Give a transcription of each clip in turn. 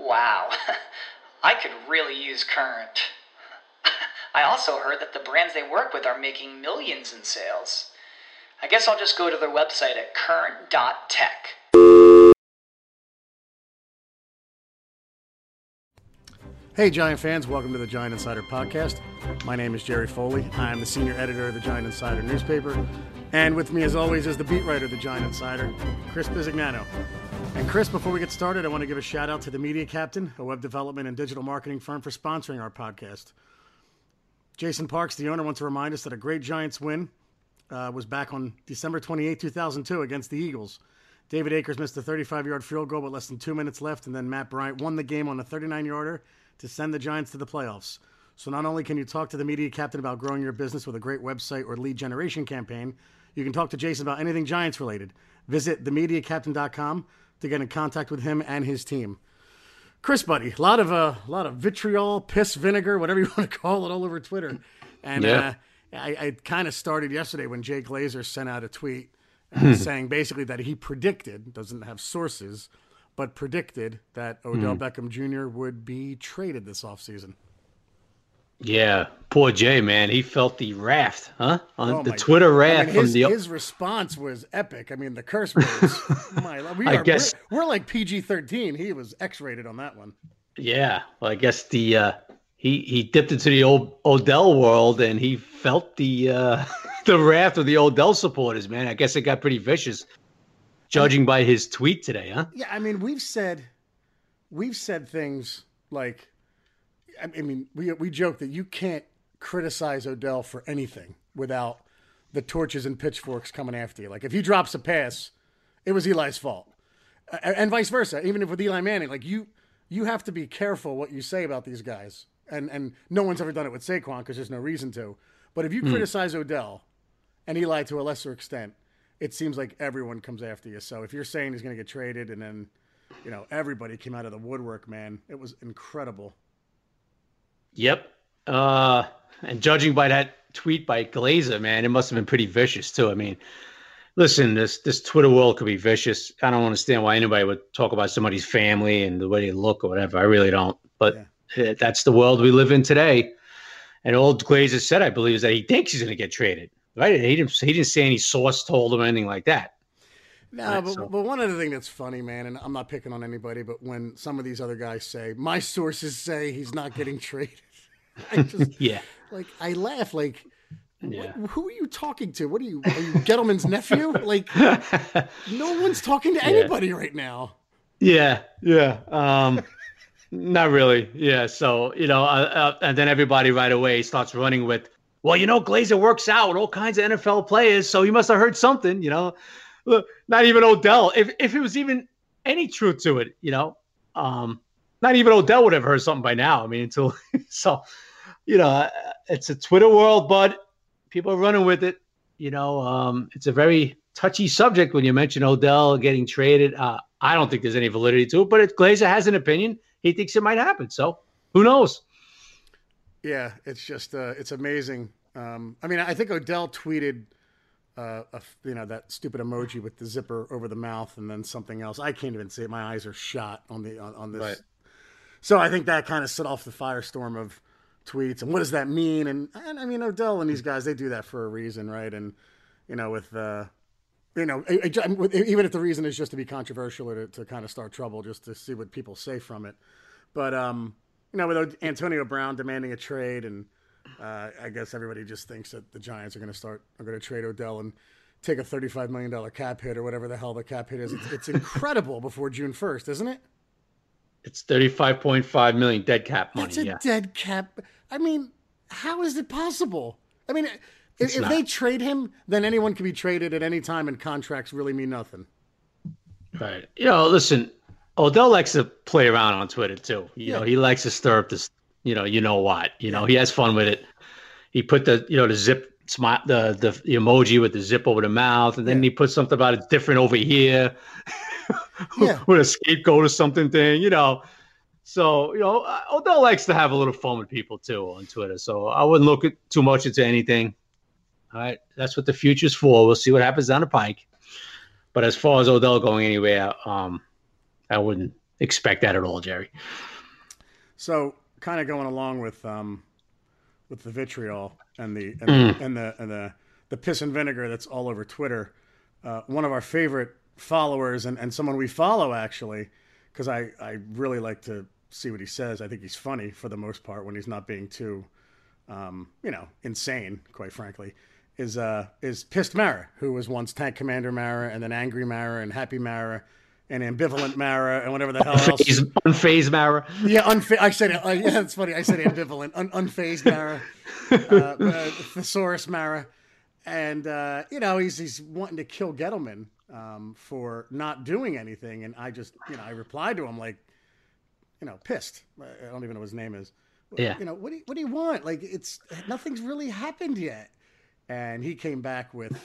Wow, I could really use Current. I also heard that the brands they work with are making millions in sales. I guess I'll just go to their website at current.tech. Hey, Giant fans, welcome to the Giant Insider podcast. My name is Jerry Foley. I'm the senior editor of the Giant Insider newspaper. And with me, as always, is the beat writer of the Giant Insider, Chris Bisignano. And Chris, before we get started, I want to give a shout out to The Media Captain, a web development and digital marketing firm, for sponsoring our podcast. Jason Parks, the owner, wants to remind us that a great Giants win was back on December 28, 2002 against the Eagles. David Akers missed a 35-yard field goal with less than 2 minutes left, and then Matt Bryant won the game on a 39-yarder to send the Giants to the playoffs. So not only can you talk to The Media Captain about growing your business with a great website or lead generation campaign, you can talk to Jason about anything Giants related. Visit TheMediaCaptain.com to get in contact with him and his team. Chris, buddy, a lot of vitriol, piss vinegar, whatever you want to call it, all over Twitter. And yeah. I kind of started yesterday when Jay Glazer sent out a tweet saying basically that he predicted, doesn't have sources, but predicted that Odell Beckham Jr. would be traded this offseason. Yeah, poor Jay, man. He felt the wrath, huh? On the Twitter wrath. I mean, his response was epic. I mean, the curse words. We're like PG-13. He was X-rated on that one. Yeah, well, I guess he dipped into the old Odell world, and he felt the wrath of the Odell supporters, man. I guess it got pretty vicious, judging by his tweet today, huh? Yeah, I mean, we've said things like, I mean, we joke that you can't criticize Odell for anything without the torches and pitchforks coming after you. Like, if he drops a pass, it was Eli's fault, and vice versa. Even if with Eli Manning, like you have to be careful what you say about these guys. And no one's ever done it with Saquon because there's no reason to. But if you criticize Odell and Eli to a lesser extent, it seems like everyone comes after you. So if you're saying he's going to get traded, and then everybody came out of the woodwork, man, it was incredible. Yep. And judging by that tweet by Glazer, man, it must have been pretty vicious, too. I mean, listen, this Twitter world could be vicious. I don't understand why anybody would talk about somebody's family and the way they look or whatever. I really don't. But that's the world we live in today. And old Glazer said, I believe, is that he thinks he's going to get traded. Right? He didn't say any source told him or anything like that. No, but one other thing that's funny, man, and I'm not picking on anybody, but when some of these other guys say, my sources say he's not getting traded, I just, I laugh. Like, who are you talking to? Are you Gettleman's nephew? Like, no one's talking to anybody right now. Yeah. Not really. Yeah. So, and then everybody right away starts running with, well, Glazer works out with all kinds of NFL players, so he must have heard something, Look, not even Odell. If it was even any truth to it, not even Odell would have heard something by now. I mean, it's a Twitter world, but people are running with it. It's a very touchy subject when you mention Odell getting traded. I don't think there's any validity to it, but Glazer has an opinion. He thinks it might happen. So who knows? Yeah, it's just it's amazing. I think Odell tweeted that stupid emoji with the zipper over the mouth and then something else. I can't even see it. My eyes are shot on this. Right. So I think that kind of set off the firestorm of tweets. And what does that mean? And I mean, Odell and these guys, they do that for a reason, right? And, even if the reason is just to be controversial or to kind of start trouble, just to see what people say from it. But, with Antonio Brown demanding a trade and, I guess everybody just thinks that the Giants are going to trade Odell and take a $35 million cap hit or whatever the hell the cap hit is. It's incredible before June 1st, isn't it? It's $35.5 million dead cap money. It's a dead cap. I mean, how is it possible? I mean, if they trade him, then anyone can be traded at any time and contracts really mean nothing. Right. Listen, Odell likes to play around on Twitter too. You know, he likes to stir up this, you know what. You know, he has fun with it. He put the, the zip smile, the emoji with the zip over the mouth, and then he put something about it different over here with a scapegoat or something thing, So, Odell likes to have a little fun with people too on Twitter. So I wouldn't look too much into anything. All right. That's what the future's for. We'll see what happens down the pike. But as far as Odell going anywhere, I wouldn't expect that at all, Jerry. So, kind of going along with the vitriol and the piss and vinegar that's all over Twitter. One of our favorite followers and someone we follow actually, because I really like to see what he says. I think he's funny for the most part when he's not being too, insane. Quite frankly, is Pissed Mara, who was once Tank Commander Mara, and then Angry Mara, and Happy Mara, and Ambivalent Mara, and whatever the hell else. Unfazed Mara. Yeah, I said it. Yeah, it's funny. I said ambivalent. Unfazed Mara. Thesaurus Mara. And, he's wanting to kill Gettleman for not doing anything. And I just, I replied to him like, pissed. I don't even know what his name is. Yeah. What do you want? Like, nothing's really happened yet. And he came back with...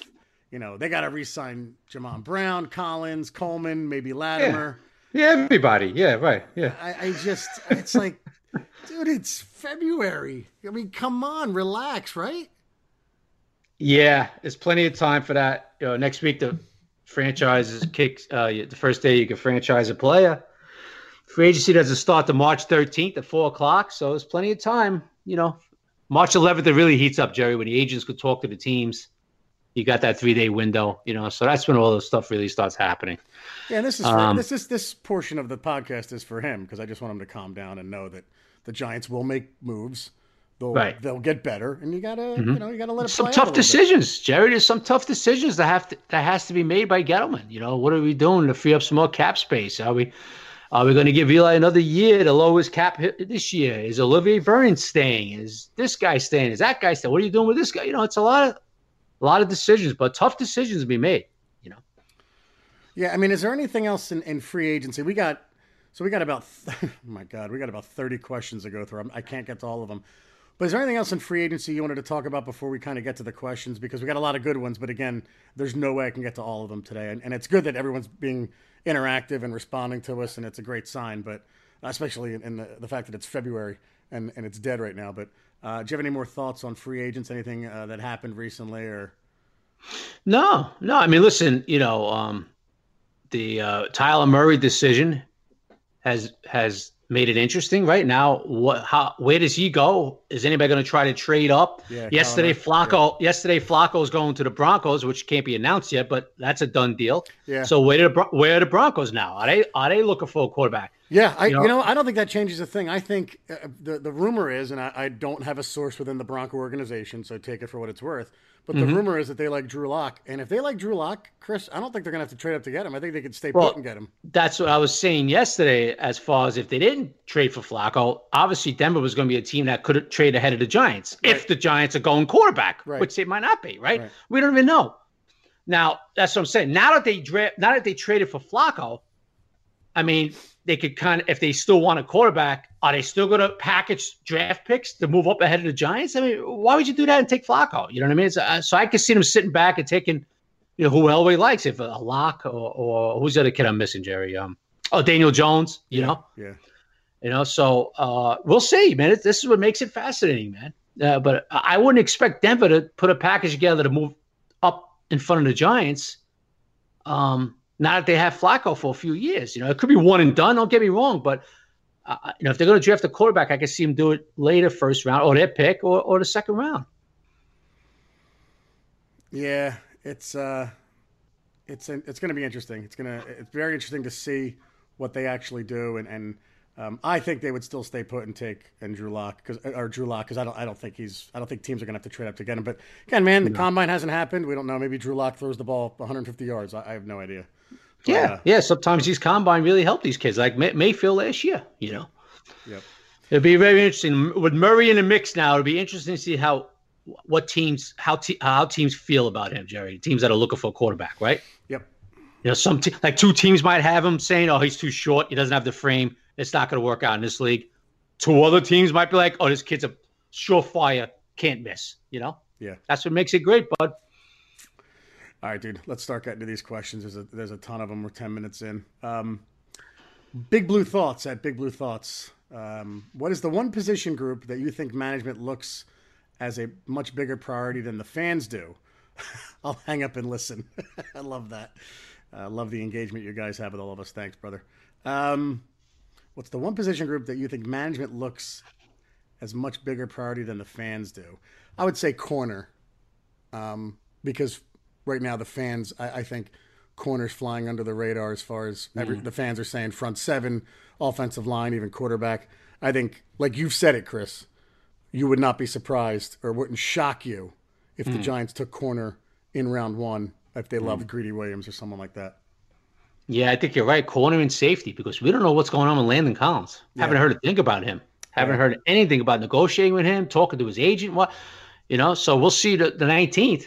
they got to re-sign Jamon Brown, Collins, Coleman, maybe Latimer. Yeah, everybody. Yeah, right. Yeah. I just, it's like, dude, it's February. I mean, come on, relax, right? Yeah, there's plenty of time for that. Next week, the franchises kicks. The first day you can franchise a player. Free agency doesn't start to March 13th at 4:00, so there's plenty of time. March 11th it really heats up, Jerry, when the agents could talk to the teams. You got that 3-day window, so that's when all this stuff really starts happening. Yeah, and this is this portion of the podcast is for him because I just want him to calm down and know that the Giants will make moves. They'll get better, and you gotta, you gotta let it play out a little bit. Some tough decisions, Jerry. There's some tough decisions that has to be made by Gettleman. What are we doing to free up some more cap space? Are we going to give Eli another year to lower his cap hit this year? Is Olivier Vernon staying? Is this guy staying? Is that guy staying? What are you doing with this guy? It's a lot of decisions, but tough decisions to be made, Yeah, I mean, is there anything else in free agency? We got about 30 questions to go through. I can't get to all of them. But is there anything else in free agency you wanted to talk about before we kind of get to the questions? Because we got a lot of good ones, but again, there's no way I can get to all of them today. And it's good that everyone's being interactive and responding to us, and it's a great sign, but especially in the fact that it's February and it's dead right now, but... do you have any more thoughts on free agents? Anything that happened recently, or? No. I mean, listen. The Kyler Murray decision has made it interesting right now. Where does he go? Is anybody going to try to trade up? Yeah, Yesterday, Flacco's going to the Broncos, which can't be announced yet, but that's a done deal. Yeah. So where are the Broncos now? Are they looking for a quarterback? Yeah, I don't think that changes a thing. I think the rumor is, and I don't have a source within the Bronco organization, so take it for what it's worth, but the rumor is that they like Drew Lock. And if they like Drew Lock, Chris, I don't think they're going to have to trade up to get him. I think they could stay put and get him. That's what I was saying yesterday as far as if they didn't trade for Flacco, obviously Denver was going to be a team that could trade ahead of the Giants if the Giants are going quarterback, which they might not be, right? We don't even know. Now, that's what I'm saying. Now that they traded for Flacco, I mean – they could if they still want a quarterback, are they still going to package draft picks to move up ahead of the Giants? I mean, why would you do that and take Flacco? You know what I mean? So I could see them sitting back and taking, who Elway likes, if a Lock or who's the other kid I'm missing, Jerry? Daniel Jones, you know? Yeah. So we'll see, man. This is what makes it fascinating, man. But I wouldn't expect Denver to put a package together to move up in front of the Giants. Now that they have Flacco for a few years, it could be one and done. Don't get me wrong, but if they're going to draft a quarterback, I can see them do it later, first round, or their pick, or the second round. Yeah, it's going to be interesting. It's very interesting to see what they actually do, and I think they would still stay put and take Drew Lock because I don't think teams are going to have to trade up to get him. But again, man, the combine hasn't happened. We don't know. Maybe Drew Lock throws the ball 150 yards. I have no idea. Yeah. Sometimes these combine really help these kids, like Mayfield last year. Yep. It'd be very interesting with Murray in the mix now. It'd be interesting to see how teams feel about him, Jerry. Teams that are looking for a quarterback, right? Yep. You know, some like two teams might have him saying, oh, he's too short. He doesn't have the frame. It's not going to work out in this league. Two other teams might be like, oh, this kid's a surefire, can't miss, you know? Yeah. That's what makes it great, bud. All right, dude, let's start getting to these questions. There's a ton of them. We're 10 minutes in. Big Blue Thoughts at Big Blue Thoughts. What is the one position group that you think management looks as a much bigger priority than the fans do? I'll hang up and listen. I love that. I love the engagement you guys have with all of us. Thanks, brother. What's the one position group that you think management looks as much bigger priority than the fans do? I would say corner, because right now the fans, I think corner's flying under the radar as far as the fans are saying front seven, offensive line, even quarterback. I think, like you've said it, Chris, you would not be surprised or wouldn't shock you if the Giants took corner in round one, if they loved Greedy Williams or someone like that. Yeah, I think you're right. Corner and safety, because we don't know what's going on with Landon Collins. Yeah. Haven't heard a thing about him. Haven't heard anything about negotiating with him, talking to his agent. What, you know? So we'll see the 19th.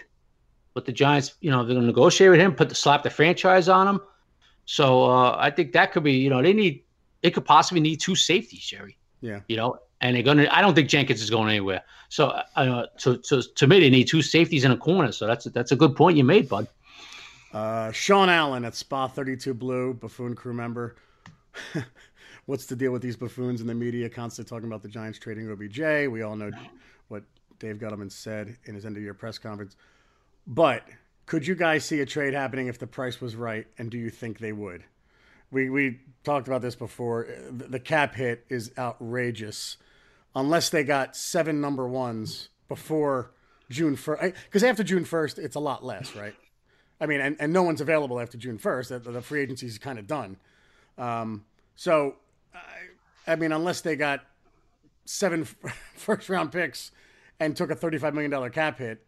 But the Giants, you know, they're going to negotiate with him, slap the franchise on him. So I think that could be, you know, they could possibly need two safeties, Jerry. Yeah. You know, and they're going to, I don't think Jenkins is going anywhere. So to me, they need two safeties in a corner. So that's a good point you made, bud. Sean Allen at Spa 32 Blue, Buffoon crew member. What's the deal with these buffoons in the media constantly talking about the Giants trading OBJ? We all know what Dave Gettleman said in his end-of-year press conference. But could you guys see a trade happening if the price was right, and do you think they would? We talked about this before. The cap hit is outrageous. Unless they got 7 number ones before June 1st. Because after June 1st, it's a lot less, right? I mean, and no one's available after June 1st. The free agency is kind of done. So, I mean, unless they got 7 first-round picks and took a $35 million cap hit,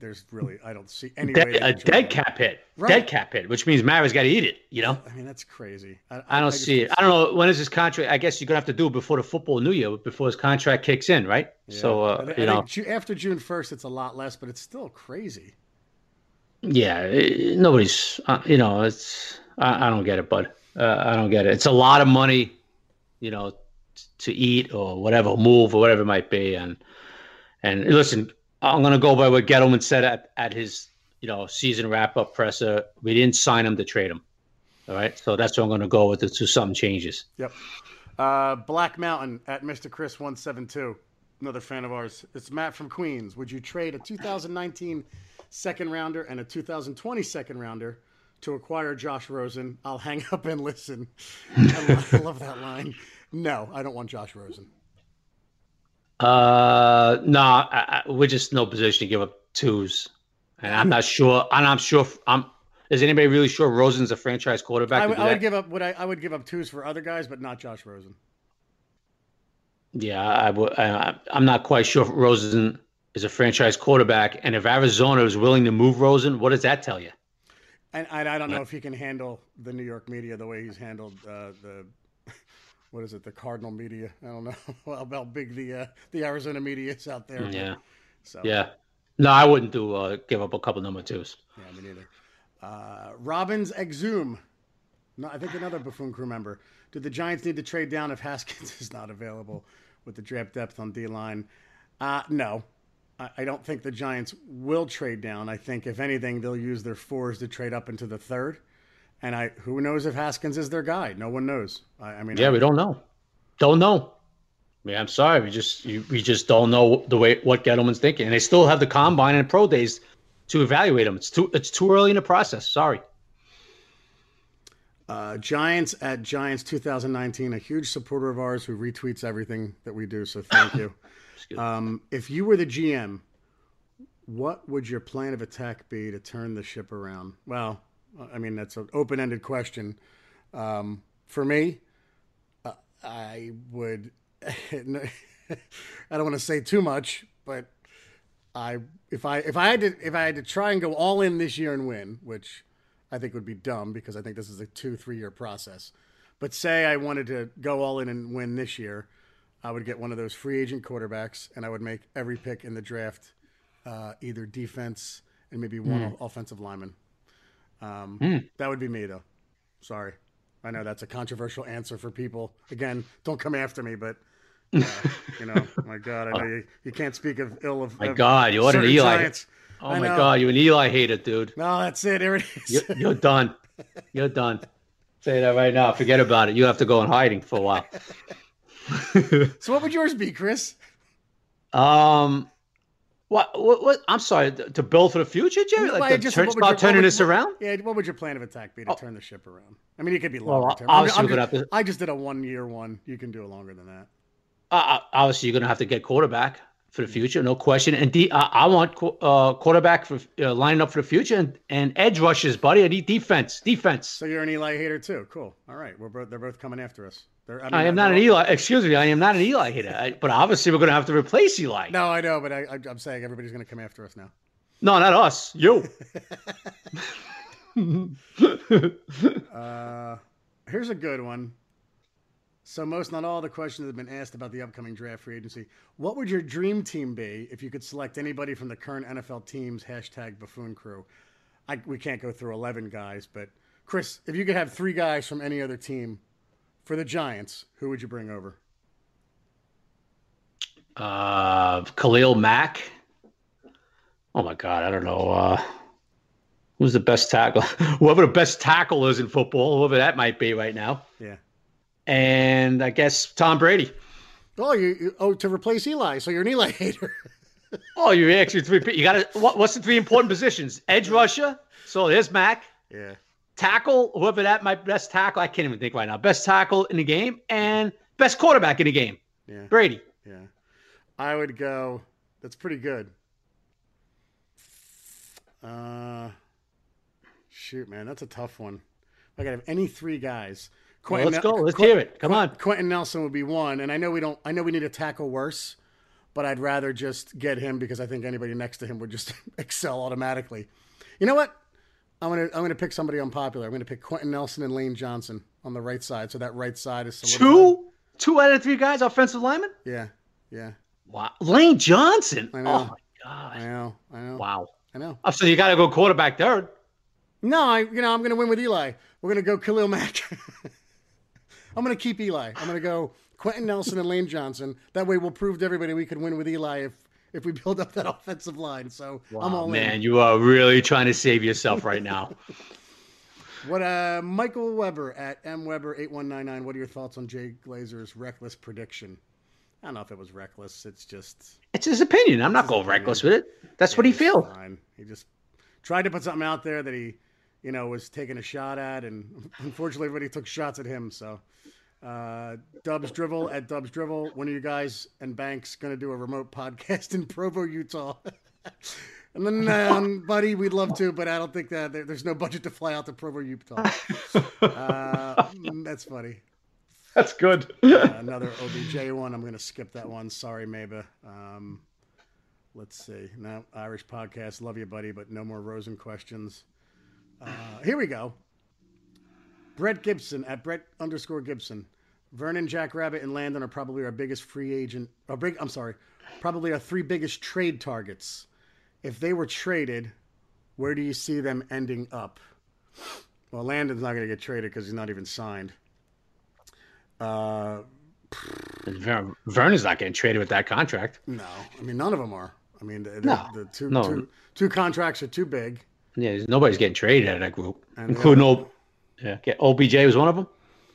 there's really, I don't see any way. A dead cap hit. Right. Dead cap hit, which means Mara's got to eat it, you know? I mean, that's crazy. I don't see it. I don't know. When is his contract? I guess you're going to have to do it before the football new year, before his contract kicks in, right? Yeah. So, after June 1st, it's a lot less, but it's still crazy. Yeah. Nobody's, you know, it's, I don't get it, bud. I don't get it. It's a lot of money, you know, to eat or whatever, move or whatever it might be. And listen, I'm going to go by what Gettleman said at his, you know, season wrap-up presser. We didn't sign him to trade him. All right? So that's what I'm going to go with it until something changes. Yep. Black Mountain at Mr. Chris 172, another fan of ours. It's Matt from Queens. Would you trade a 2019 second-rounder and a 2020 second-rounder to acquire Josh Rosen? I'll hang up and listen. I love that line. No, I don't want Josh Rosen. We're just in no position to give up twos, and I'm not sure. And I'm sure. Is anybody really sure Rosen's a franchise quarterback? I would give up twos for other guys, but not Josh Rosen. Yeah, I would. I'm not quite sure if Rosen is a franchise quarterback, and if Arizona is willing to move Rosen, what does that tell you? And I don't know if he can handle the New York media the way he's handled what is it? The Cardinal media. I don't know how big the Arizona media is out there. Yeah. So. Yeah. No, I wouldn't give up a couple number twos. Yeah, me neither. Robbins Exum. No, I think another Buffoon crew member. Do the Giants need to trade down if Haskins is not available with the draft depth on D-line? No. I don't think the Giants will trade down. I think, if anything, they'll use their fours to trade up into the third. And who knows if Haskins is their guy? No one knows. We don't know. Don't know. I mean, I'm sorry. We just don't know what Gettleman's thinking. And they still have the combine and pro days to evaluate him. It's too early in the process. Sorry. Giants at Giants 2019, a huge supporter of ours who retweets everything that we do. So thank you. If you were the GM, what would your plan of attack be to turn the ship around? Well. I mean, that's an open-ended question. For me, I would – I don't want to say too much, but if I had to try and go all in this year and win, which I think would be dumb because I think this is a 2-3 year process. But say I wanted to go all in and win this year, I would get one of those free agent quarterbacks, and I would make every pick in the draft either defense and maybe one offensive lineman. That would be me, though. Sorry. I know that's a controversial answer for people. Again, don't come after me, but, you know, my God, I know you can't speak of ill of my God, what an Eli. Giants. Oh, my God, you an Eli hater, dude. No, that's it. There it is. You're done. You're done. Say that right now. Forget about it. You have to go in hiding for a while. So what would yours be, Chris? What? I'm sorry. To build for the future, Jerry? Like start turning this around? Yeah. What would your plan of attack be to turn the ship around? I mean, it could be longer term. I just did a 1 year one. You can do it longer than that. Obviously, you're gonna have to get quarterback for the future, no question. And I want quarterback for lining up for the future and edge rushes, buddy. I need defense. So you're an Eli hater too. Cool. All right. They're both coming after us. I am not an Eli hater. But obviously, we're going to have to replace Eli. No, I know, but I'm saying everybody's going to come after us now. No, not us. You. Here's a good one. So most, not all, the questions have been asked about the upcoming draft free agency. What would your dream team be if you could select anybody from the current NFL teams? #Buffoon Crew. We can't go through 11 guys, but Chris, if you could have three guys from any other team for the Giants, who would you bring over? Khalil Mack. Oh, my God. I don't know. Who's the best tackle? Whoever the best tackle is in football, whoever that might be right now. Yeah. And I guess Tom Brady. Oh, to replace Eli. So you're an Eli hater. Oh, you're actually three. What's the three important positions? Edge rusher. So there's Mack. Yeah. Tackle, whoever that might best tackle, I can't even think right now. Best tackle in the game and best quarterback in the game. Yeah. Brady. Yeah. I would go. That's pretty good. Shoot, man, that's a tough one. I got to have any three guys. Let's go. Let's hear it. Come on. Quentin Nelson would be one, and I know we need a tackle worse, but I'd rather just get him because I think anybody next to him would just excel automatically. You know what? I'm gonna pick somebody unpopular. I'm gonna pick Quentin Nelson and Lane Johnson on the right side. So that right side is two out of three guys, offensive linemen. Yeah. Wow, Lane Johnson. I know. Oh my God. I know. Wow. I know. Oh, so you gotta go quarterback third. No, I'm gonna win with Eli. We're gonna go Khalil Mack. I'm gonna keep Eli. I'm gonna go Quentin Nelson and Lane Johnson. That way, we'll prove to everybody we can win with Eli if we build up that offensive line. So I'm all in. Man, you are really trying to save yourself right now. What, Michael Weber at mweber8199, what are your thoughts on Jay Glazer's reckless prediction? I don't know if it was reckless. It's his opinion. I'm not going reckless with it. That's what he feels. He just tried to put something out there that he, was taking a shot at, and unfortunately everybody took shots at him. So Dubs Drivel. When are you guys and Banks going to do a remote podcast in Provo, Utah? And then, buddy, we'd love to, but I don't think that there's no budget to fly out to Provo, Utah. That's funny. That's good. Another OBJ one. I'm going to skip that one. Sorry, Maba. Let's see. No, Irish podcast. Love you, buddy, but no more Rosen questions. Here we go. Brett Gibson at Brett_Gibson. Vernon, Jackrabbit, and Landon are probably our biggest free agent. Probably our three biggest trade targets. If they were traded, where do you see them ending up? Well, Landon's not going to get traded because he's not even signed. Vernon's not getting traded with that contract. No, I mean none of them are. I mean the two contracts are too big. Yeah, nobody's getting traded out of that group, OBJ was one of them?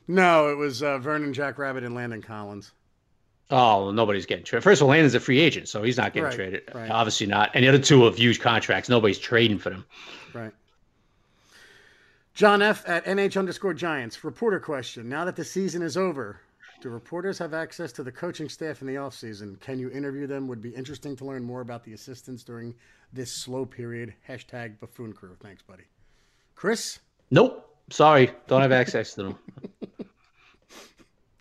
No, it was Vernon, Jackrabbit, and Landon Collins. Oh, nobody's getting traded. First of all, Landon's a free agent, so he's not getting traded. Right. Obviously not. And the other two have huge contracts. Nobody's trading for them. Right. John F. at NH_Giants. Reporter question. Now that the season is over, do reporters have access to the coaching staff in the offseason? Can you interview them? Would be interesting to learn more about the assistants during this slow period. #BuffoonCrew. Thanks, buddy. Chris? Nope. Sorry, don't have access to them.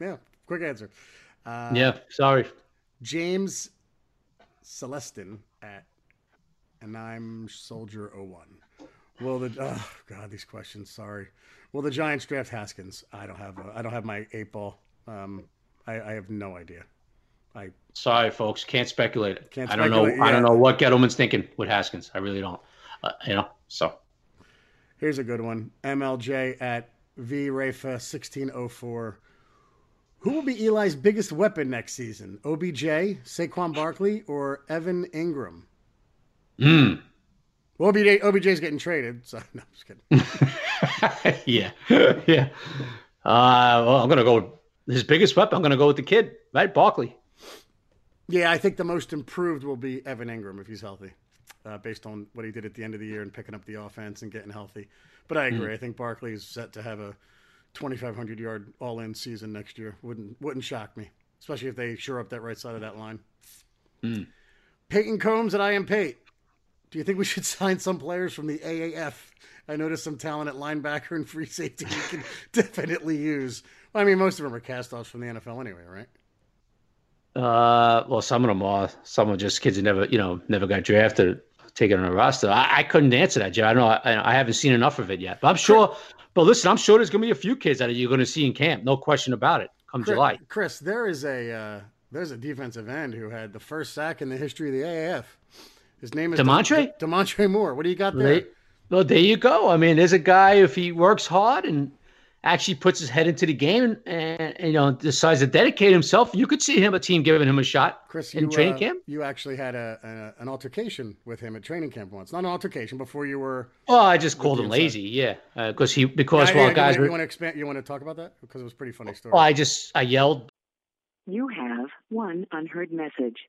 Yeah, quick answer. Sorry. James Celestin at and I'm Soldier01. These questions. Sorry. Will the Giants draft Haskins? I don't have my 8-ball. I have no idea. Sorry, folks. Can't speculate. I don't know. Yeah. I don't know what Gettleman's thinking with Haskins. I really don't. So. Here's a good one. MLJ at VRafa1604. Who will be Eli's biggest weapon next season? OBJ, Saquon Barkley, or Evan Engram? Well, OBJ's getting traded, so no, I'm just kidding. Yeah. Well, I'm going to go his biggest weapon. I'm going to go with the kid, right? Barkley. Yeah, I think the most improved will be Evan Engram if he's healthy, based on what he did at the end of the year and picking up the offense and getting healthy. But I agree. I think Barkley is set to have a 2,500-yard all-in season next year. Wouldn't shock me, especially if they shore up that right side of that line. Peyton Combs at I Am Pate. Do you think we should sign some players from the AAF? I noticed some talent at linebacker and free safety we can definitely use. Well, I mean, most of them are cast-offs from the NFL anyway, right? Well, some of them are. Some are just kids who never got drafted, taken on a roster. I couldn't answer that, Joe. I haven't seen enough of it yet. But I'm sure. But listen, I'm sure there's going to be a few kids that you're going to see in camp. No question about it. Come July, Chris, there is there's a defensive end who had the first sack in the history of the AAF. His name is DeMontre Moore. What do you got there? Well, there you go. I mean, there's a guy, if he works hard and actually puts his head into the game and decides to dedicate himself, you could see a team giving him a shot, Chris, in training camp. You actually had an altercation with him at training camp once. Not an altercation, before you were... Oh, I just called him lazy, yeah. Guys... You want to expand? You want to talk about that? Because it was a pretty funny story. Oh, I yelled. You have one unheard message.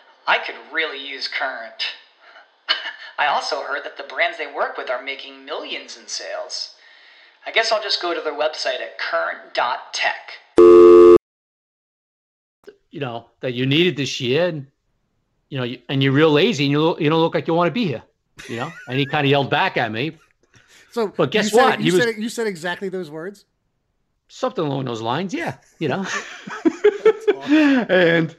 I could really use Current. I also heard that the brands they work with are making millions in sales. I guess I'll just go to their website at current.tech. That you needed this year, and, and you're real lazy, and you don't look like you want to be here. And he kind of yelled back at me. So, but guess what? You said exactly those words? Something along those lines, yeah. That's awesome.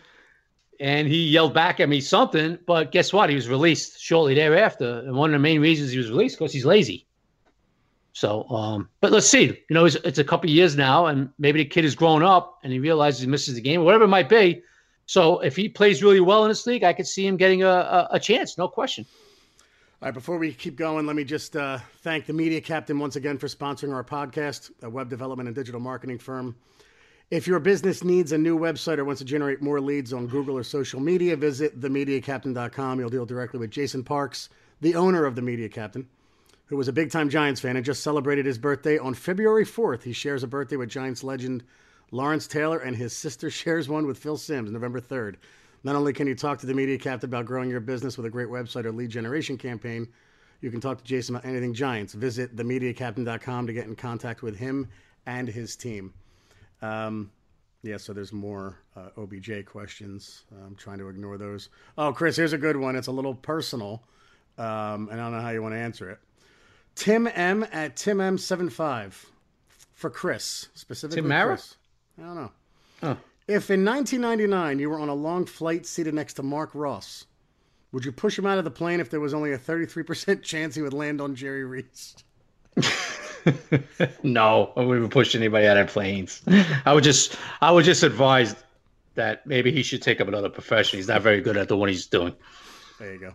And he yelled back at me something, but guess what? He was released shortly thereafter. And one of the main reasons he was released, because he's lazy. So, but let's see. It's a couple of years now, and maybe the kid has grown up and he realizes he misses the game, or whatever it might be. So, if he plays really well in this league, I could see him getting a chance, no question. All right, before we keep going, let me just thank the Media Captain once again for sponsoring our podcast, a web development and digital marketing firm. If your business needs a new website or wants to generate more leads on Google or social media, visit TheMediaCaptain.com. You'll deal directly with Jason Parks, the owner of The Media Captain, who was a big-time Giants fan and just celebrated his birthday on February 4th. He shares a birthday with Giants legend Lawrence Taylor, and his sister shares one with Phil Simms, November 3rd. Not only can you talk to The Media Captain about growing your business with a great website or lead generation campaign, you can talk to Jason about anything Giants. Visit TheMediaCaptain.com to get in contact with him and his team. So there's more OBJ questions. I'm trying to ignore those. Oh, Chris, here's a good one. It's a little personal, and I don't know how you want to answer it. Tim M at Tim M75 for Chris, specifically. Tim Maris? I don't know. Oh. If in 1999 you were on a long flight seated next to Mark Ross, would you push him out of the plane if there was only a 33% chance he would land on Jerry Reese? No, I wouldn't push anybody out of planes. I would just advise that maybe he should take up another profession. He's not very good at the one he's doing. There you go.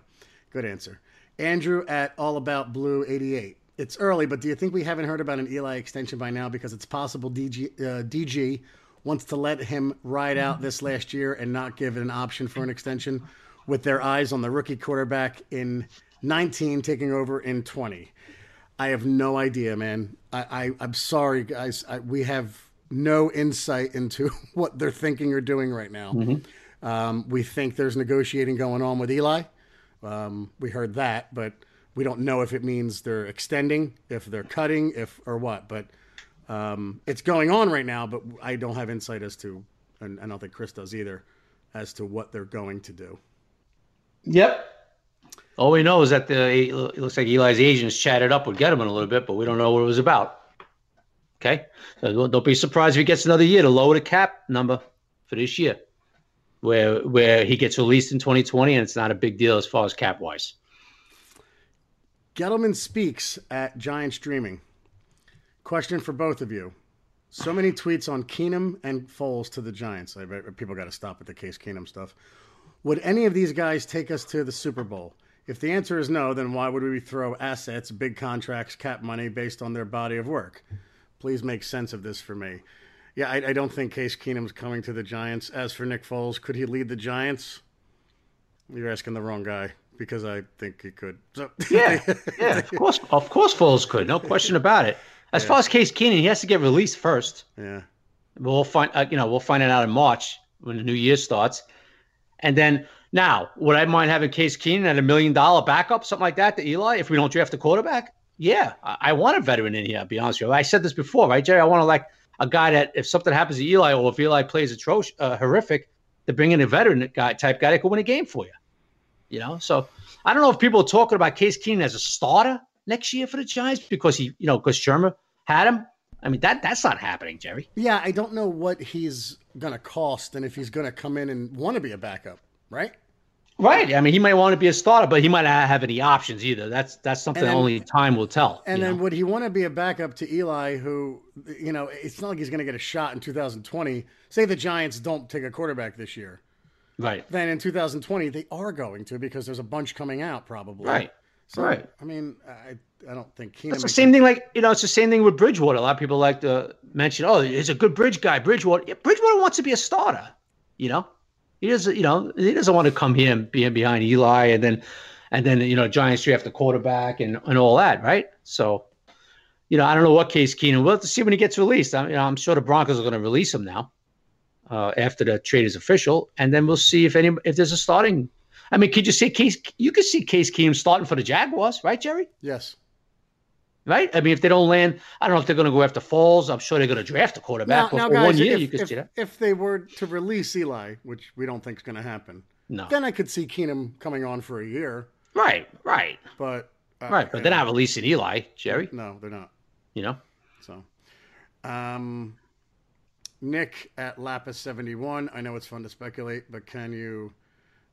Good answer. Andrew at All About Blue 88. It's early, but do you think we haven't heard about an Eli extension by now because it's possible DG wants to let him ride out this last year and not give it an option for an extension with their eyes on the rookie quarterback in 19 taking over in 20? I have no idea, man. I'm sorry, guys. We have no insight into what they're thinking or doing right now. Mm-hmm. We think there's negotiating going on with Eli. We heard that, but we don't know if it means they're extending, if they're cutting, if or what. But it's going on right now, but I don't have insight as to, and I don't think Chris does either, as to what they're going to do. Yep. All we know is that it looks like Eli's agents chatted up with Gettleman a little bit, but we don't know what it was about. Okay? So don't be surprised if he gets another year to lower the cap number for this year, where he gets released in 2020, and it's not a big deal as far as cap-wise. Gettleman speaks at Giant Streaming. Question for both of you. So many tweets on Keenum and Foles to the Giants. I bet people got to stop with the Case Keenum stuff. Would any of these guys take us to the Super Bowl? If the answer is no, then why would we throw assets, big contracts, cap money based on their body of work? Please make sense of this for me. Yeah, I don't think Case Keenum's coming to the Giants. As for Nick Foles, could he lead the Giants? You're asking the wrong guy, because I think he could. So. Yeah, of course Foles could. No question about it. As far as Case Keenum, he has to get released first. Yeah, we'll find it out in March when the new year starts, and then now would I mind having Case Keenum at $1 million backup, something like that, to Eli if we don't draft a quarterback? Yeah, I want a veteran in here. I'll be honest with you. I said this before, right, Jerry? I want to like a guy that if something happens to Eli or if Eli plays atrocious, horrific, to bring in a veteran guy type guy that could win a game for you. You know, so I don't know if people are talking about Case Keenum as a starter next year for the Giants because he, because Shermer had him. I mean, that's not happening, Jerry. Yeah, I don't know what he's going to cost and if he's going to come in and want to be a backup, right? Right. I mean, he might want to be a starter, but he might not have any options either. That's something only time will tell. And then would he want to be a backup to Eli who, it's not like he's going to get a shot in 2020. Say the Giants don't take a quarterback this year. Right. Then in 2020, they are going to because there's a bunch coming out probably. Right. So, right. I mean, I don't think Keenum. It's the same thing it's the same thing with Bridgewater. A lot of people like to mention, oh, he's a good bridge guy, Bridgewater. Yeah, Bridgewater wants to be a starter, He doesn't want to come here and be behind Eli and then Giants draft the quarterback and all that, right? So, I don't know what Case Keenum. We'll have to see when he gets released. I'm sure the Broncos are going to release him now after the trade is official, and then we'll see if there's a starting. I mean, you could see Case Keenum starting for the Jaguars, right, Jerry? Yes. Right? I mean, if they don't land, I don't know if they're going to go after Foles. I'm sure they're going to draft a quarterback for 1 year. You could see that. If they were to release Eli, which we don't think is going to happen, then I could see Keenum coming on for a year. Right. But they're not releasing Eli, Jerry. No, they're not. So, Nick at Lapis 71. I know it's fun to speculate, but can you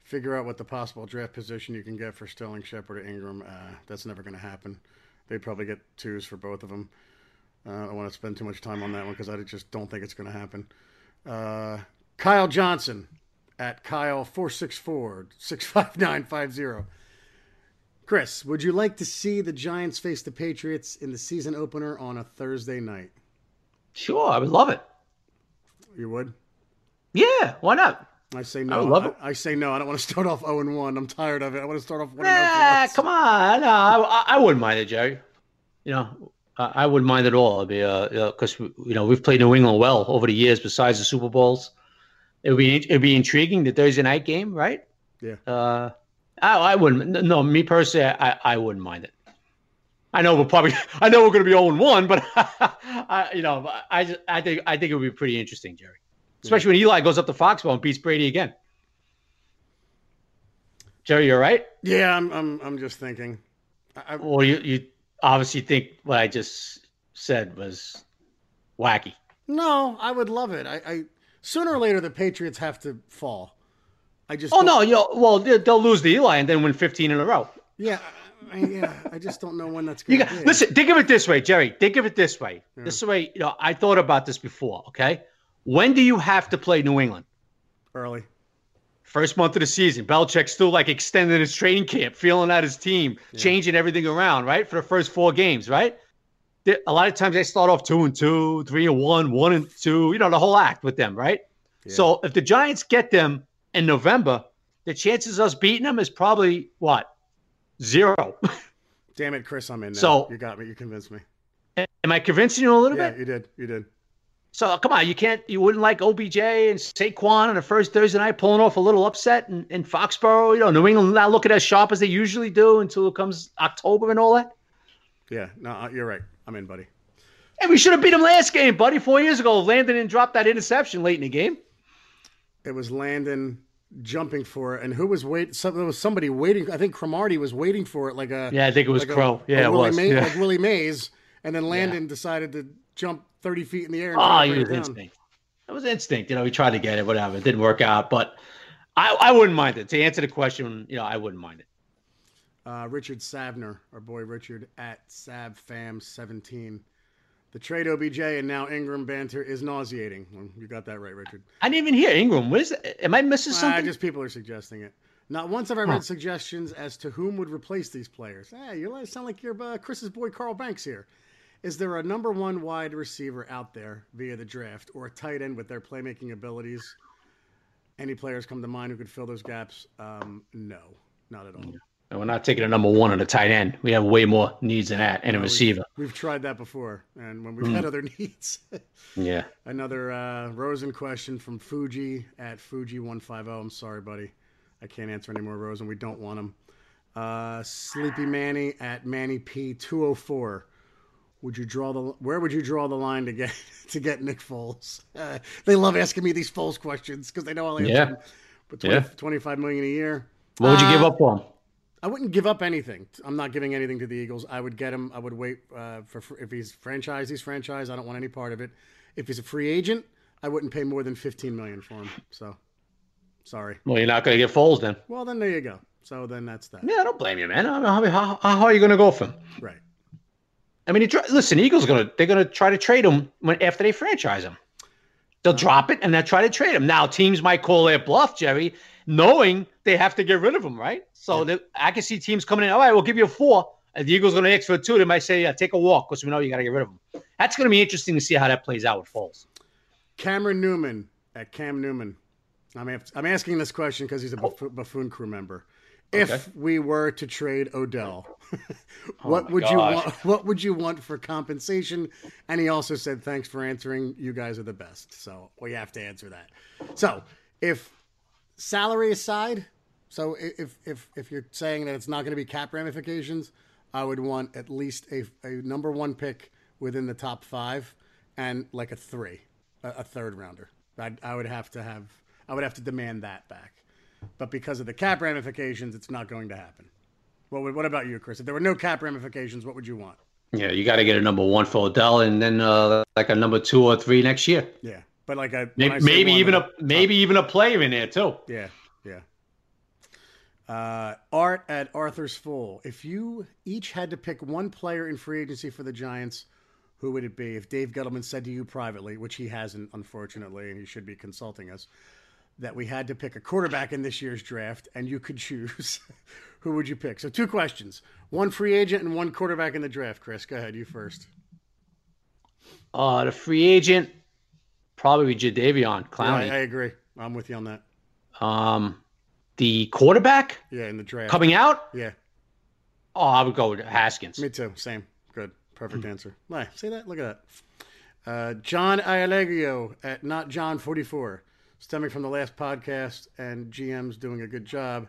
figure out what the possible draft position you can get for Sterling Shepard or Ingram? That's never going to happen. They'd probably get twos for both of them. I don't want to spend too much time on that one because I just don't think it's going to happen. Kyle Johnson at Kyle46465950. Chris, would you like to see the Giants face the Patriots in the season opener on a Thursday night? Sure, I would love it. You would? Yeah, why not? I say no. I love it. I say no. I don't want to start off 0-1. I'm tired of it. I want to start off 1-0. Yeah, come on. No, I wouldn't mind it, Jerry. I wouldn't mind it at all. It'd be because we've played New England well over the years. Besides the Super Bowls, it'd be intriguing, the Thursday night game, right? Yeah. I wouldn't. No, me personally, I wouldn't mind it. I know we're going to be 0-1, but I think it would be pretty interesting, Jerry. Especially when Eli goes up to Foxborough and beats Brady again. Jerry, you all right? Yeah, I'm just thinking. Well, you obviously think what I just said was wacky. No, I would love it. I sooner or later the Patriots have to fall. They'll lose to Eli and then win 15 in a row. Yeah. I just don't know when that's going to be. Listen, think of it this way, Jerry. Think of it this way. Yeah. This way, I thought about this before, okay? When do you have to play New England? Early. First month of the season. Belichick's still extending his training camp, feeling out his team, changing everything around, right? For the first four games, right? A lot of times they start off 2-2, 3-1, 1-2, the whole act with them, right? Yeah. So if the Giants get them in November, the chances of us beating them is probably, what? 0. Damn it, Chris, I'm in now. So, you got me. You convinced me. Am I convincing you a little bit? Yeah, you did. So, come on, you wouldn't like OBJ and Saquon on the first Thursday night pulling off a little upset in Foxborough? New England not looking as sharp as they usually do until it comes October and all that? Yeah, no, you're right. I'm in, buddy. And we should have beat him last game, buddy. 4 years ago, Landon didn't drop that interception late in the game. It was Landon jumping for it. And who was waiting? There was somebody waiting. I think Cromartie was waiting for it like a – Yeah, I think it was Crow. Willie Mays. And then Landon decided to – jump 30 feet in the air. And oh, he was instinct. That was instinct. You know, he tried to get it, whatever. It didn't work out, but I wouldn't mind it. To answer the question, you know, I wouldn't mind it. Richard Savner, our boy Richard, at SavFam17. The trade OBJ and now Ingram banter is nauseating. Well, you got that right, Richard. I didn't even hear Ingram. What is that? Am I missing something? Just people are suggesting it. Not once have I read suggestions as to whom would replace these players. Hey, you sound like you're Chris's boy Carl Banks here. Is there a number one wide receiver out there via the draft or a tight end with their playmaking abilities? Any players come to mind who could fill those gaps? No, not at all. And we're not taking a number one on a tight end. We have way more needs than that and a receiver. We've tried that before, and when we've had other needs. Yeah. Another Rosen question from Fuji at Fuji150. I'm sorry, buddy. I can't answer any more Rosen. We don't want him. Sleepy Manny at Manny P204. Where would you draw the line to get Nick Foles? They love asking me these Foles questions because they know I'll answer them. But $25 million a year. What would you give up for him? I wouldn't give up anything. I'm not giving anything to the Eagles. I would get him. I would wait for if he's franchised. He's franchised. I don't want any part of it. If he's a free agent, I wouldn't pay more than $15 million for him. So, sorry. Well, you're not going to get Foles then. Well, then there you go. So then that's that. Yeah, I don't blame you, man. I mean, how are you going to go for him? Right. I mean, listen, Eagles they're gonna try to trade him after they franchise him. They'll drop it and they'll try to trade him. Now teams might call their bluff, Jerry, knowing they have to get rid of him, right? So I can see teams coming in. All right, we'll give you a 4. And the Eagles are gonna ask for a 2. They might say, "Yeah, take a walk," because we know you got to get rid of him. That's gonna be interesting to see how that plays out with Foles. Cameron Newman at Cam Newman. I'm asking this question because he's a Buffoon Crew member. If we were to trade Odell, what would you want for compensation? And he also said, "Thanks for answering. You guys are the best." So we have to answer that. So if salary aside, so if you're saying that it's not going to be cap ramifications, I would want at least a number one pick within the top 5 and like a third rounder. I would have to demand that back. But because of the cap ramifications, it's not going to happen. What about you, Chris? If there were no cap ramifications, what would you want? Yeah, you got to get a number 1 for Odell, and then like a number 2 or 3 next year. Yeah, but like maybe even a player in there too. Yeah, yeah. Art at Arthur's Fool. If you each had to pick one player in free agency for the Giants, who would it be? If Dave Gettleman said to you privately, which he hasn't, unfortunately, and he should be consulting us, that we had to pick a quarterback in this year's draft and you could choose, who would you pick? So 2 questions, 1 free agent and 1 quarterback in the draft. Chris, go ahead. You first. The free agent, probably Jadeveon Clowney. Yeah, I agree. I'm with you on that. The quarterback? Yeah, in the draft. Coming out? Yeah. Oh, I would go with Haskins. Me too. Same. Good. Perfect answer. Right. See that? Look at that. John Ialegio at Not John 44. Stemming from the last podcast and GM's doing a good job.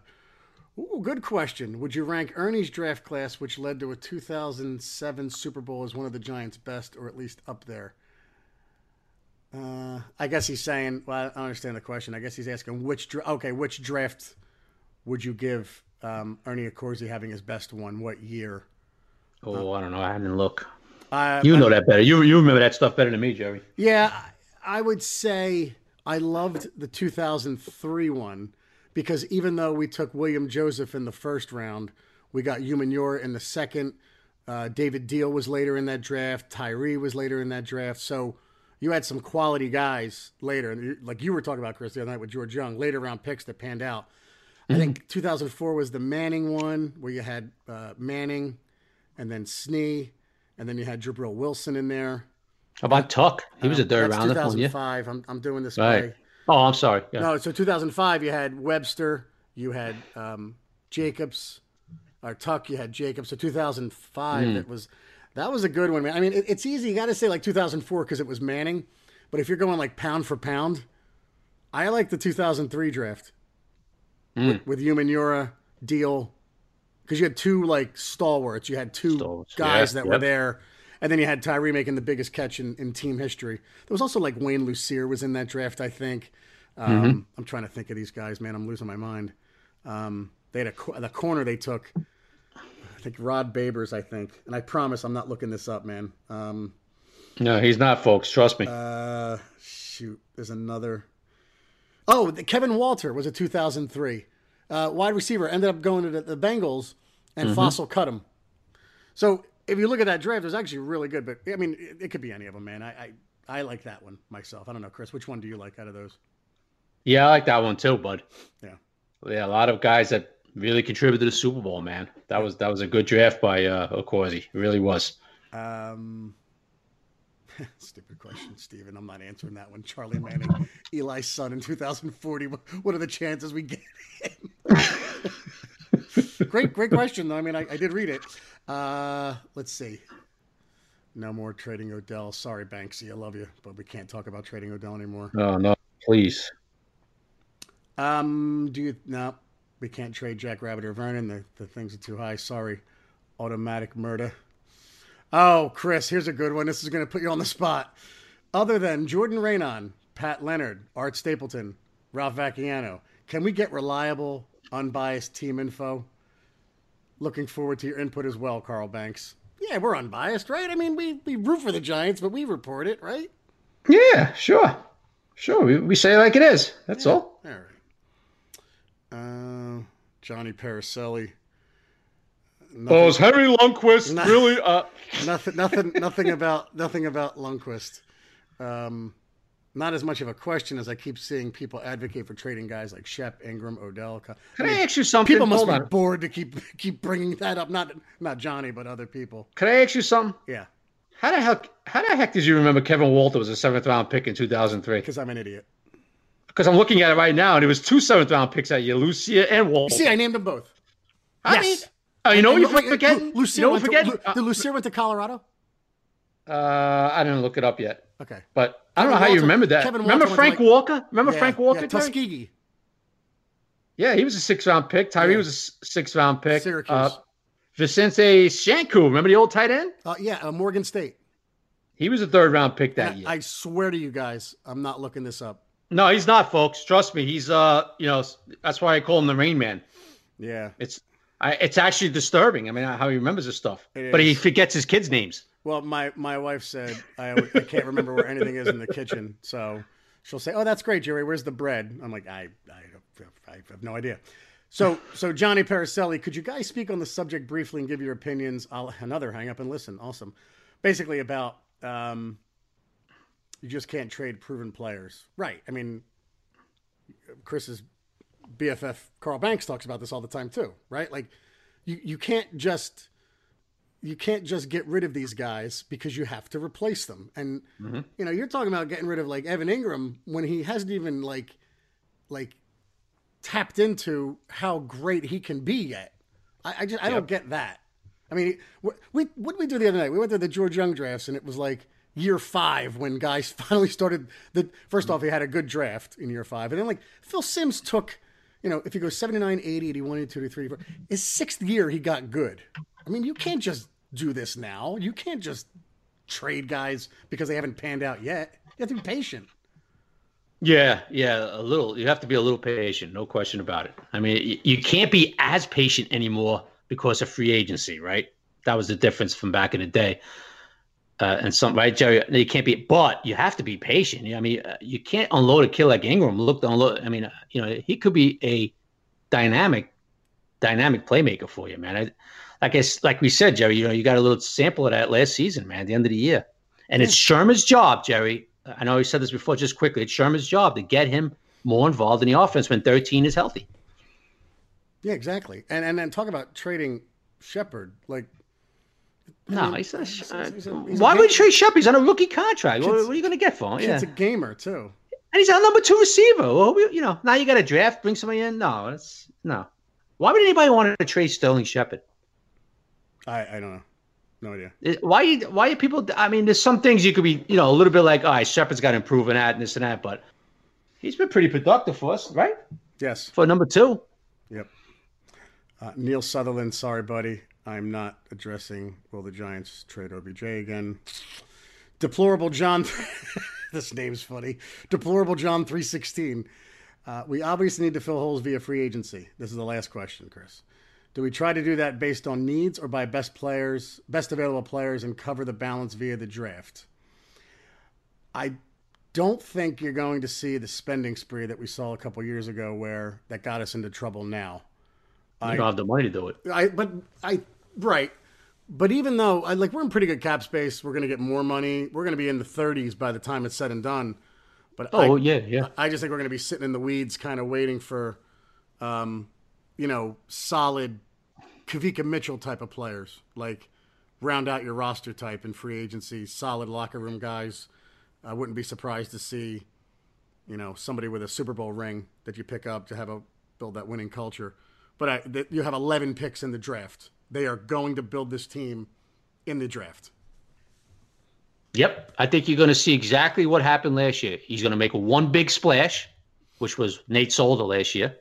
Ooh, good question. Would you rank Ernie's draft class, which led to a 2007 Super Bowl, as one of the Giants' best, or at least up there? I guess he's saying, well, I don't understand the question. I guess he's asking which draft would you give Ernie Accorsi having his best one? What year? Oh, I don't know. I haven't looked. You know that better. You remember that stuff better than me, Jerry. Yeah, I would say I loved the 2003 one because even though we took William Joseph in the first round, we got Umanure in the second. David Diehl was later in that draft. Tyree was later in that draft. So you had some quality guys later. Like you were talking about, Chris, the other night with George Young, later round picks that panned out. I think 2004 was the Manning one where you had Manning and then Snee, and then you had Jabril Wilson in there. How about Tuck? He was a third rounder. 2005. I'm doing this right. Oh, I'm sorry. Yeah. No, so 2005, you had Webster. You had Jacobs. Or Tuck, you had Jacobs. So 2005, that was a good one, man. I mean, it's easy. You got to say like 2004 because it was Manning. But if you're going like pound for pound, I like the 2003 draft with Umanura, Diehl. Because you had 2 like stalwarts. You had 2 guys that were there. And then you had Tyree making the biggest catch in team history. There was also like Wayne Lucier was in that draft, I think. I'm trying to think of these guys, man. I'm losing my mind. They had the corner they took, I think Rod Babers, I think. And I promise I'm not looking this up, man. No, he's not, folks. Trust me. Shoot. There's another. Oh, Kevin Walter was a 2003 wide receiver. Ended up going to the Bengals, and Fossil cut him. So if you look at that draft, it was actually really good. But, I mean, it could be any of them, man. I like that one myself. I don't know, Chris. Which one do you like out of those? Yeah, I like that one too, bud. Yeah, a lot of guys that really contributed to the Super Bowl, man. That was a good draft by Accorsi. It really was. Stupid question, Steven. I'm not answering that one. Charlie Manning, Eli's son in 2040. What are the chances we get him? Great question, though. I mean, I did read it. Let's see. No more trading Odell. Sorry, Banksy. I love you, but we can't talk about trading Odell anymore. No, no, please. No, we can't trade Jack Rabbit or Vernon. The things are too high. Sorry. Automatic murder. Oh, Chris, here's a good one. This is going to put you on the spot. Other than Jordan Rainon, Pat Leonard, Art Stapleton, Ralph Vacchiano, can we get reliable, unbiased team info? Looking forward to your input as well, Carl Banks. Yeah, we're unbiased, right? I mean, we root for the Giants, but we report it, right? Yeah, sure. We say it like it is. That's all. All right. Johnny Paraselli. Oh, is Henry Lundqvist really? Nothing about Lundqvist. Not as much of a question as I keep seeing people advocate for trading guys like Shep, Ingram, Odell. Can I ask you something? People must be bored to keep bringing that up. Not Johnny, but other people. Can I ask you something? Yeah. How the heck did you remember Kevin Walter was a 7th round pick in 2003? Because I'm an idiot. Because I'm looking at it right now, and it was 2 7th round picks at you, Lucia and Walter. See, I named them both. You know what you forget? Did Lucier went to Colorado? I didn't look it up yet. Okay. But I don't know how you remember that. Remember Frank Walker? Frank Walker? Yeah, Tuskegee. Yeah, he was a 6th round pick. Tyree was a 6th round pick. Syracuse. Vicente Shanku. Remember the old tight end? Morgan State. He was a 3rd round pick that year. I swear to you guys, I'm not looking this up. No, he's not, folks. Trust me. He's, that's why I call him the Rain Man. Yeah. It's actually disturbing. I mean, how he remembers this stuff. But he forgets his kids' names. Well, my wife said I can't remember where anything is in the kitchen. So she'll say, oh, that's great, Jerry. Where's the bread? I'm like, I have no idea. So Johnny Paraselli, could you guys speak on the subject briefly and give your opinions? Another hang up and listen. Awesome. Basically about you just can't trade proven players. Right. I mean, Chris's BFF Carl Banks talks about this all the time too, right? Like you can't just get rid of these guys because you have to replace them. And you're talking about getting rid of like Evan Engram when he hasn't even like tapped into how great he can be yet. I don't get that. I mean, what did we do the other night? We went through the George Young drafts and it was like year 5 when guys finally started first off, he had a good draft in year 5. And then like Phil Simms took, if he goes 79, 80, 81, 82, 83, 84, his 6th year, he got good. I mean, you can't just do this now. You can't just trade guys because they haven't panned out yet. You have to be patient. Yeah, a little. You have to be a little patient, no question about it. I mean, you can't be as patient anymore because of free agency, right? That was the difference from back in the day. Right, Jerry? You can't be, but you have to be patient. I mean, you can't unload a kid like Ingram. I mean, he could be a dynamic playmaker for you, man. I guess, like we said, Jerry, you got a little sample of that last season, man, at the end of the year. And it's Sherman's job, Jerry. I know you said this before, just quickly. It's Sherman's job to get him more involved in the offense when 13 is healthy. Yeah, exactly. And then talk about trading Shepard, like. No, he's why would you trade Shepard? He's on a rookie contract. What are you going to get for him? He's a gamer, too. And he's our number 2 receiver. Well, now you got a draft, bring somebody in. No. Why would anybody want to trade Sterling Shepard? I don't know. No idea. Why are people... I mean, there's some things you could be, a little bit like, all right, Shepard's got to improve in that and this and that, but he's been pretty productive for us, right? Yes. For number 2. Yep. Neil Sutherland, sorry, buddy. I'm not addressing, will the Giants trade OBJ again? Deplorable John, this name's funny. Deplorable John 316. We obviously need to fill holes via free agency. This is the last question, Chris. Do we try to do that based on needs or by best available players and cover the balance via the draft? I don't think you're going to see the spending spree that we saw a couple years ago where that got us into trouble now. You don't have the money to do it. Right. But even though we're in pretty good cap space, we're going to get more money. We're going to be in the 30s by the time it's said and done. But I just think we're going to be sitting in the weeds, kind of waiting for, solid Kavika Mitchell type of players, like round out your roster type in free agency, solid locker room guys. I wouldn't be surprised to see, somebody with a Super Bowl ring that you pick up to build that winning culture. But you have 11 picks in the draft. They are going to build this team in the draft. Yep. I think you're going to see exactly what happened last year. He's going to make one big splash, which was Nate Solder last year,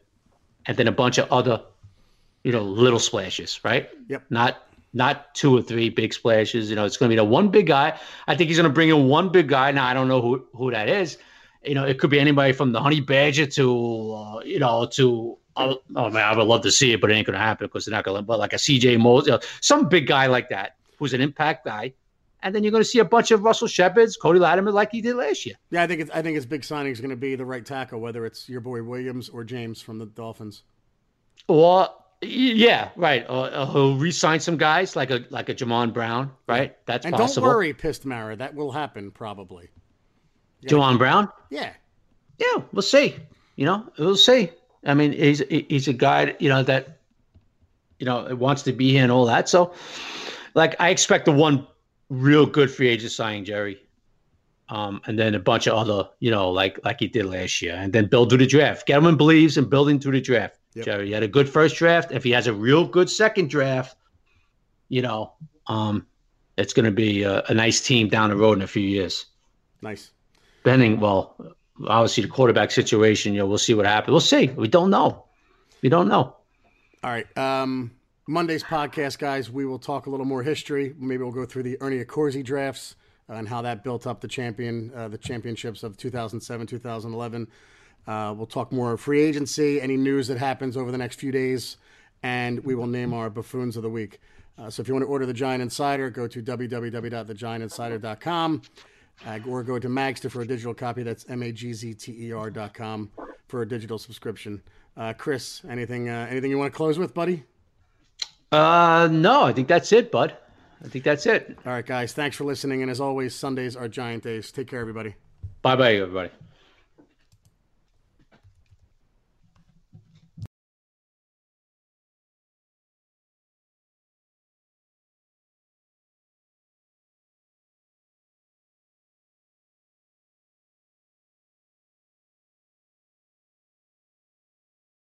and then a bunch of other, little splashes, right? Yep. Not two or three big splashes. It's going to be the one big guy. I think he's going to bring in one big guy. Now, I don't know who that is. It could be anybody from the Honey Badger to, I would love to see it, but it ain't going to happen because they're not going to, but like a CJ Mosley, some big guy like that who's an impact guy. And then you're going to see a bunch of Russell Shepards, Cody Latimer, like he did last year. Yeah, I think his big signing is going to be the right tackle, whether it's your boy Williams or James from the Dolphins. He'll re-sign some guys like a Jamon Brown, right? That's and possible. And don't worry, Pissed Mara, that will happen probably. Jamon Brown? Yeah. Yeah, we'll see. We'll see. I mean, he's a guy, that, wants to be here and all that. So, I expect the one real good free agent signing, Jerry. And then a bunch of other, like he did last year. And then build through the draft. Gettleman believes in building through the draft. Yep. Jerry, he had a good first draft. If he has a real good second draft, it's going to be a nice team down the road in a few years. Nice. Benning, well... Obviously, the quarterback situation, we'll see what happens. We'll see. We don't know. All right. Monday's podcast, guys, we will talk a little more history. Maybe we'll go through the Ernie Accorsi drafts and how that built up the championships of 2007, 2011. We'll talk more free agency, any news that happens over the next few days, and we will name our buffoons of the week. So if you want to order the Giant Insider, go to www.thegiantinsider.com. Or go to Magster for a digital copy. That's magzter.com for a digital subscription. Chris, anything you want to close with, buddy? No, I think that's it, bud. All right, guys. Thanks for listening. And as always, Sundays are Giant Days. Take care, everybody. Bye-bye, everybody.